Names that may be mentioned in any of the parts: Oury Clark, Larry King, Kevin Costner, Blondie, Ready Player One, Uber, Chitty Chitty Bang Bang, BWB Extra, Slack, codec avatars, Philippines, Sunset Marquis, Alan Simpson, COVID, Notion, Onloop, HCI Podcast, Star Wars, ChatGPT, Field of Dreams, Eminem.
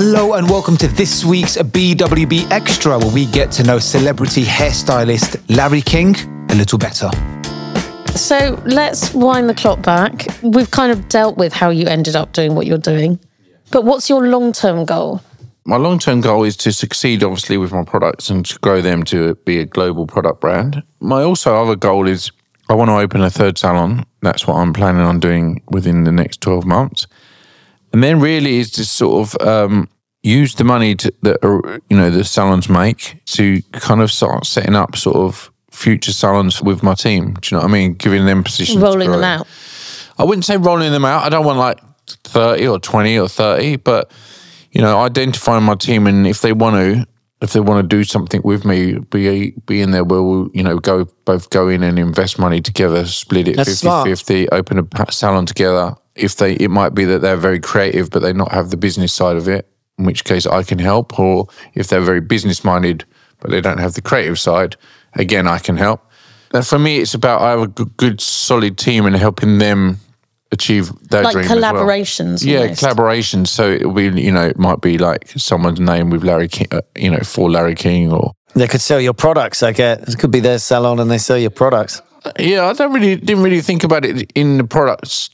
Hello and welcome to this week's BWB Extra, where we get to know celebrity hairstylist Larry King a little better. So let's wind the clock back. We've kind of dealt with how you ended up doing what you're doing, but what's your long-term goal? My long-term goal is to succeed, obviously, with my products and to grow them to be a global product brand. My also other goal is I want to open a third salon. That's what I'm planning on doing within the next 12 months. And then really is to sort of use the money that the salons make to kind of start setting up sort of future salons with my team. Do you know what I mean? Giving them positions. Rolling them out. I wouldn't say rolling them out. I don't want like 30 or 20 or 30, but, you know, identifying my team, and if they want to do something with me, be in there where we'll, you know, go in and invest money together, split it 50-50, open a salon together. It might be that they're very creative, but they not have the business side of it, in which case I can help. Or if they're very business-minded, but they don't have the creative side, again, I can help. And for me, it's about I have a good, solid team and helping them achieve their dream as well. Like collaborations. Yeah, almost. Collaborations. So it'll be, you know, it might be like someone's name with Larry King, you know, for Larry King, or they could sell your products. I get it could be their salon and they sell your products. Yeah, I didn't really think about it in the products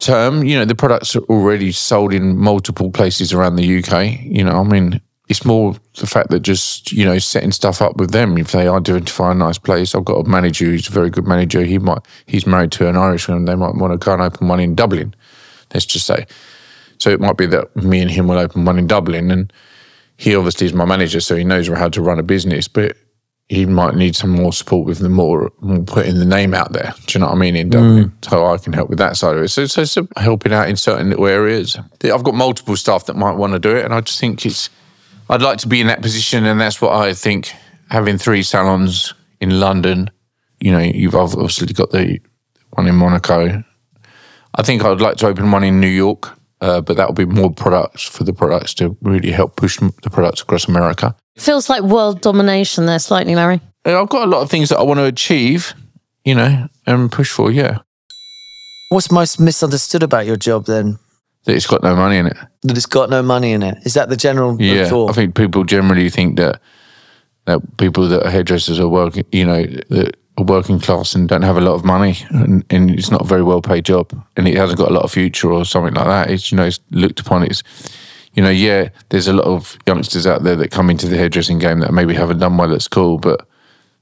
term. You know, the products are already sold in multiple places around the UK. You know, I mean, it's more the fact that just, you know, setting stuff up with them. If they identify a nice place, I've got a manager who's a very good manager. He's married to an Irishman. They might want to go and open one in Dublin, let's just say. So it might be that me and him will open one in Dublin, and he obviously is my manager, so he knows how to run a business, but he might need some more support with the more putting the name out there. Do you know what I mean? In Dublin. So I can help with that side of it. So helping out in certain little areas. I've got multiple staff that might want to do it, and I just think I'd like to be in that position, and that's what I think. Having 3 salons in London, you know, you've obviously got the one in Monaco. I think I'd like to open one in New York, but that would be more products for the products to really help push the products across America. Feels like world domination there slightly, Larry. I've got a lot of things that I want to achieve, you know, and push for, yeah. What's most misunderstood about your job then? That it's got no money in it. That it's got no money in it. Is that the general thought? I think people generally think that people that are hairdressers are working, you know, that are working class and don't have a lot of money, and it's not a very well paid job, and it hasn't got a lot of future or something like that. It's, you know, it's looked upon. It's, you know, yeah, there's a lot of youngsters out there that come into the hairdressing game that maybe haven't done well at school, but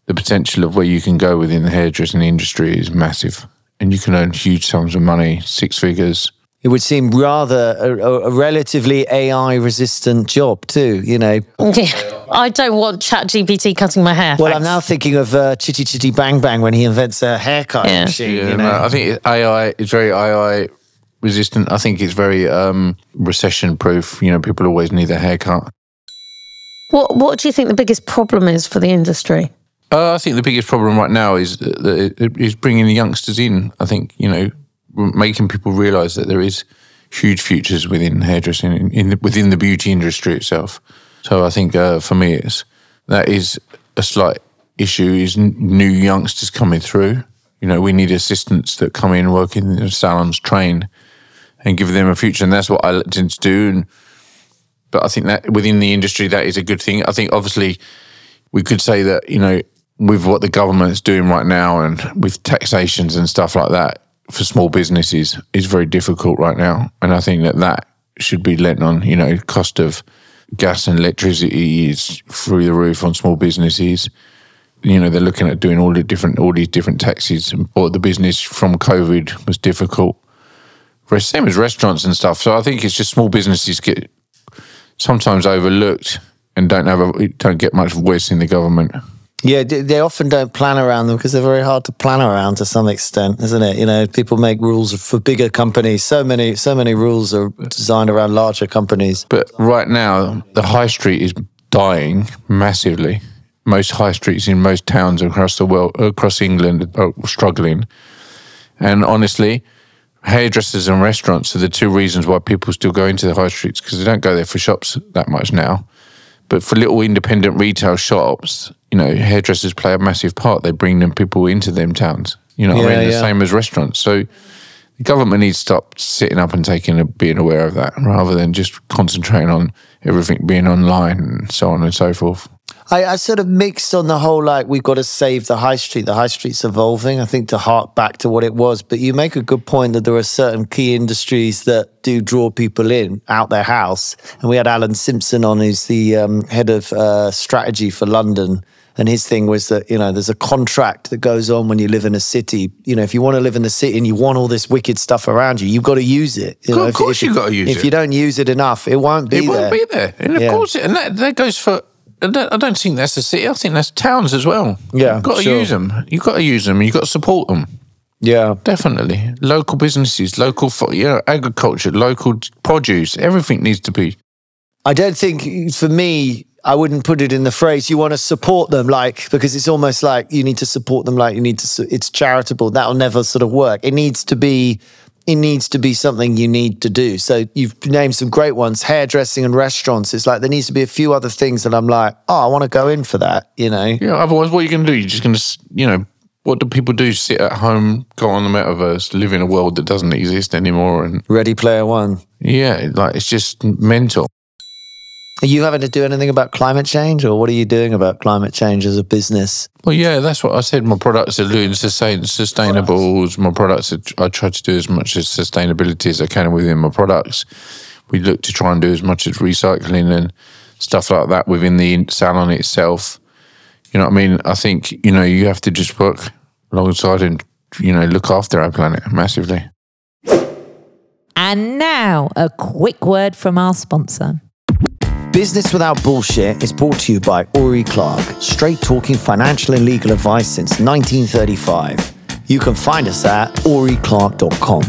the potential of where you can go within the hairdressing industry is massive, and you can earn huge sums of money, 6 figures. It would seem rather a relatively AI-resistant job too, you know. I don't want ChatGPT cutting my hair. Well, thanks. I'm now thinking of Chitty Chitty Bang Bang when he invents a haircut machine. Yeah, you know? No, I think it's very AI-resistant. I think it's very recession-proof. You know, people always need a haircut. What do you think the biggest problem is for the industry? I think the biggest problem right now is bringing the youngsters in. I think, you know, making people realise that there is huge futures within hairdressing, within the beauty industry itself. So I think for me, that is a slight issue, is new youngsters coming through. You know, we need assistants that come in, work in the salons, train, and give them a future. And that's what I tend to do. But I think that within the industry, that is a good thing. I think obviously we could say that, you know, with what the government's doing right now and with taxations and stuff like that, for small businesses is very difficult right now. And I think that should be lent on, you know, cost of gas and electricity is through the roof on small businesses. You know, they're looking at doing all these different taxes, or the business from COVID was difficult. Same as restaurants and stuff. So I think it's just small businesses get sometimes overlooked and don't get much voice in the government. Yeah, they often don't plan around them because they're very hard to plan around to some extent, isn't it? You know, people make rules for bigger companies. So many rules are designed around larger companies. But right now, the high street is dying massively. Most high streets in most towns across the world, across England, are struggling. And honestly, hairdressers and restaurants are the two reasons why people still go into the high streets, because they don't go there for shops that much now. But for little independent retail shops, you know, hairdressers play a massive part. They bring people into them towns. You know what I mean? The same as restaurants. So The government needs to stop sitting up and being aware of that, rather than just concentrating on everything being online and so on and so forth. I sort of mixed on the whole, like, we've got to save the high street. The high street's evolving, I think, to hark back to what it was. But you make a good point that there are certain key industries that do draw people in, out their house. And we had Alan Simpson on, who's the head of strategy for London. And his thing was that, you know, there's a contract that goes on when you live in a city. You know, if you want to live in the city and you want all this wicked stuff around you, you've got to use it. You know, of course you've got to use it. If you don't use it enough, it won't be there. It won't be there. And of course, and that goes for... I don't think that's the city. I think that's towns as well. Yeah, you've got to use them. You've got to use them. You've got to support them. Yeah, definitely. Local businesses, local, you know, agriculture, local produce. Everything needs to be. I don't think, for me, I wouldn't put it in the phrase you want to support them, like, because it's almost like you need to support them, like you need to. It's charitable. That'll never sort of work. It needs to be. It needs to be something you need to do. So you've named some great ones, hairdressing and restaurants. It's like there needs to be a few other things that I'm like, oh, I want to go in for that, you know? Yeah, otherwise what are you going to do? You're just going to, you know, what do people do? Sit at home, go on the metaverse, live in a world that doesn't exist anymore. And Ready Player One. Yeah, like it's just mental. Are you having to do anything about climate change, or what are you doing about climate change as a business? Well, yeah, that's what I said. My products are doing sustainables. My products, I try to do as much as sustainability as I can within my products. We look to try and do as much as recycling and stuff like that within the salon itself. You know what I mean? I think, you know, you have to just work alongside and, you know, look after our planet massively. And now, a quick word from our sponsor. Business Without Bullshit is brought to you by Oury Clark, straight-talking financial and legal advice since 1935. You can find us at ouryclark.com.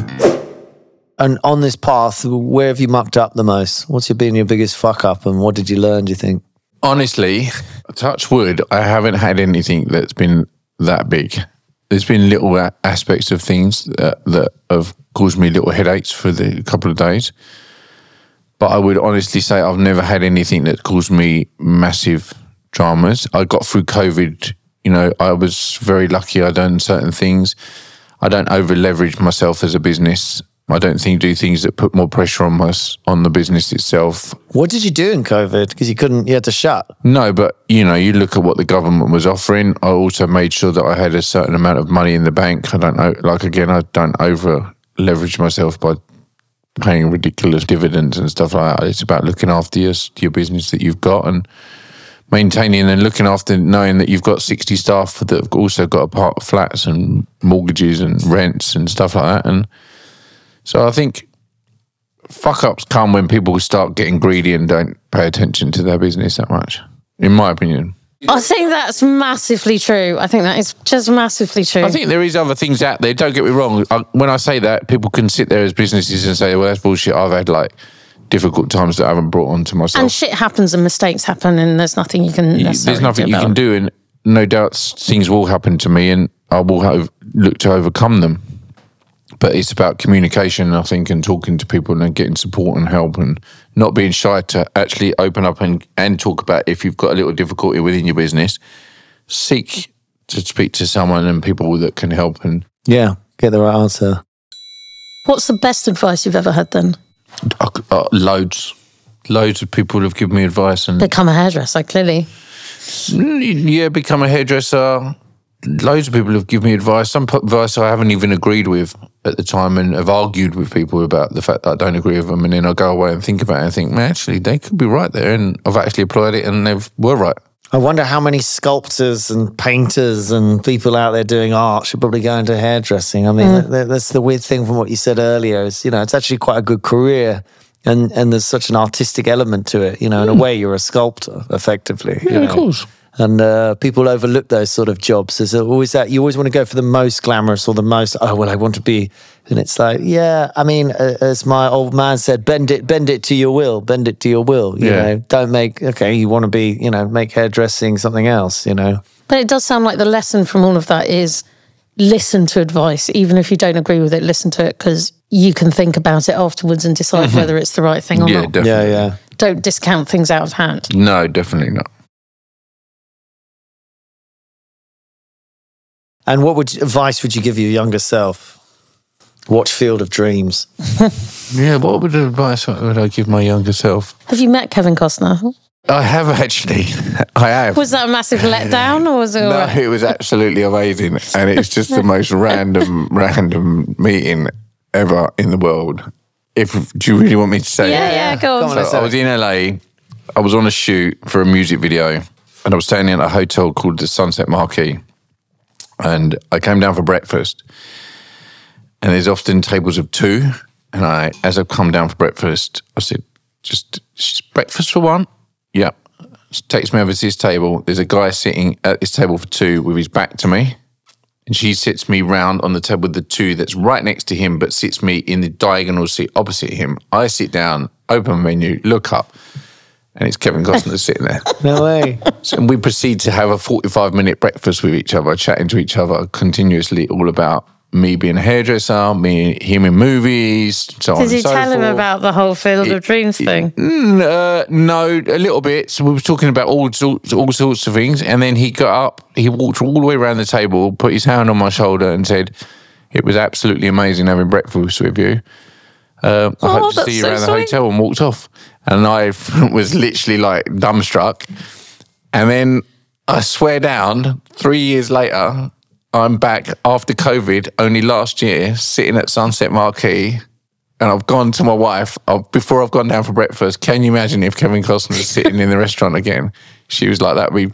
And on this path, where have you mucked up the most? What's been your biggest fuck-up, and what did you learn, do you think? Honestly, touch wood, I haven't had anything that's been that big. There's been little aspects of things that have caused me little headaches for a couple of days. But I would honestly say I've never had anything that caused me massive dramas. I got through COVID, you know, I was very lucky. I done certain things. I don't over leverage myself as a business. I don't do things that put more pressure on us, on the business itself. What did you do in COVID? Because you had to shut. No, but you know, you look at what the government was offering. I also made sure that I had a certain amount of money in the bank. I don't know, like again, I don't over leverage myself by paying ridiculous dividends and stuff like that. It's about looking after your business that you've got and maintaining and looking after, knowing that you've got 60 staff that have also got a part of flats and mortgages and rents and stuff like that. And so I think fuck-ups come when people start getting greedy and don't pay attention to their business that much, in my opinion. I think that's massively true. I think that is just massively true. I think there is other things out there. Don't get me wrong. When I say that, people can sit there as businesses and say, well, that's bullshit. I've had like difficult times that I haven't brought on to myself. And shit happens and mistakes happen and there's nothing you can necessarily do. And no doubt things will happen to me and I will look to overcome them. But it's about communication, I think, and talking to people and getting support and help and not being shy to actually open up and talk about if you've got a little difficulty within your business. Seek to speak to someone and people that can help and... Yeah, get the right answer. What's the best advice you've ever had then? Loads. Loads of people have given me advice. And become a hairdresser, clearly. Yeah, become a hairdresser. Loads of people have given me advice. Some advice I haven't even agreed with at the time and have argued with people about the fact that I don't agree with them, and then I go away and think about it and think, man, actually, they could be right there, and I've actually applied it and they were right. I wonder how many sculptors and painters and people out there doing art should probably go into hairdressing. I mean, that's the weird thing from what you said earlier is, you know, it's actually quite a good career. And there's such an artistic element to it, you know, in a way you're a sculptor, effectively. Yeah, of course. And people overlook those sort of jobs. There's always that, you always want to go for the most glamorous or the most, oh, well, I want to be. And it's like, yeah, I mean, as my old man said, bend it to your will, you know, don't make, okay, you want to be, you know, make hairdressing something else, you know. But it does sound like the lesson from all of that is listen to advice. Even if you don't agree with it, listen to it because you can think about it afterwards and decide whether it's the right thing or not. Definitely. Yeah, yeah. Don't discount things out of hand. No, definitely not. And what advice would you give your younger self? Watch Field of Dreams. Yeah, what would advice would I give my younger self? Have you met Kevin Costner? I have actually. I have. Was that a massive letdown, or was it? No, it was absolutely amazing, and it's just the most random meeting ever in the world. Do you really want me to say? Yeah, go on. So I was in LA. I was on a shoot for a music video, and I was staying at a hotel called the Sunset Marquis, and I came down for breakfast. And there's often tables of two, and as I've come down for breakfast, I said, "Just breakfast for one." Yeah, takes me over to his table. There's a guy sitting at his table for two with his back to me. And she sits me round on the table with the two that's right next to him, but sits me in the diagonal seat opposite him. I sit down, open menu, look up, and it's Kevin Costner sitting there. No way. So, and we proceed to have a 45-minute breakfast with each other, chatting to each other continuously all about me being a hairdresser, him in movies, so on and so forth. Did you tell him about the whole Field of Dreams thing? No, a little bit. So we were talking about all sorts of things, and then he got up, he walked all the way around the table, put his hand on my shoulder and said, "It was absolutely amazing having breakfast with you. I hope to see you around the hotel," and walked off. And I was literally like dumbstruck. And then I swear down, 3 years later, I'm back after COVID, only last year, sitting at Sunset Marquee, and I've gone to my wife, before I've gone down for breakfast, "Can you imagine if Kevin Costner was sitting in the restaurant again?" She was like, "That'd be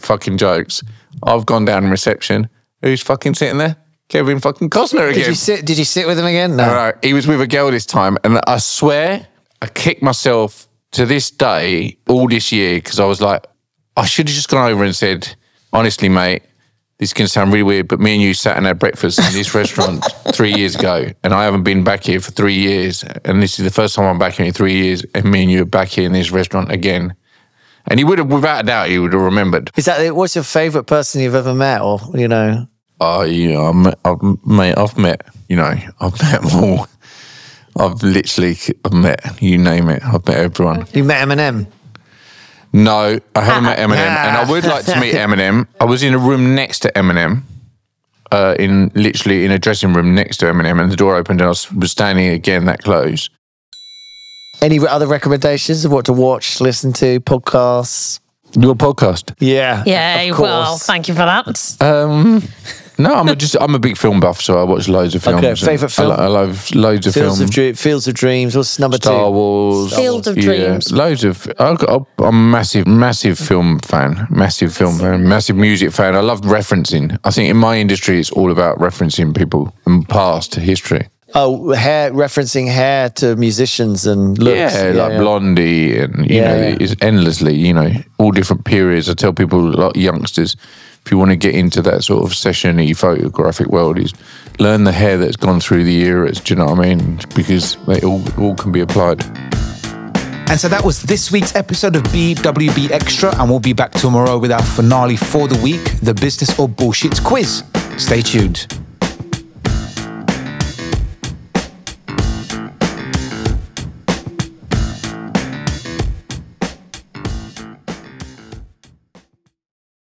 fucking jokes." I've gone down in reception. Who's fucking sitting there? Kevin fucking Costner again. Did you sit with him again? No. All right, he was with a girl this time, and I swear, I kicked myself to this day, all this year, because I was like, I should have just gone over and said, "Honestly, mate, this can sound really weird, but me and you sat and had breakfast in this restaurant 3 years ago, and I haven't been back here for 3 years, and this is the first time I'm back here in 3 years, and me and you are back here in this restaurant again." And he would have, without a doubt, he would have remembered. Is that what's your favourite person you've ever met, or you know? I've met them all. I've met, you name it, I've met everyone. You met Eminem? No, I haven't met Eminem, and I would like to meet Eminem. I was in a room next to Eminem, literally in a dressing room next to Eminem, and the door opened and I was standing again that close. Any other recommendations of what to watch, listen to, podcasts? Your podcast? Yeah. Yeah, well, thank you for that. No, I'm a big film buff, so I watch loads of films. Okay, favourite film? I love loads of films. Fields of Dreams. What's number two? Star Wars. Field of Dreams. Loads of. I'm a massive film fan. Massive film fan. Massive music fan. I love referencing. I think in my industry, it's all about referencing people and past history. Oh, referencing hair to musicians and looks. Yeah, Blondie and, you know, it's endlessly, you know, all different periods. I tell people, like youngsters, if you want to get into that sort of session-y photographic world, is learn the hair that's gone through the eras, do you know what I mean? Because they all can be applied. And so that was this week's episode of BWB Extra, and we'll be back tomorrow with our finale for the week, the Business or Bullshit quiz. Stay tuned.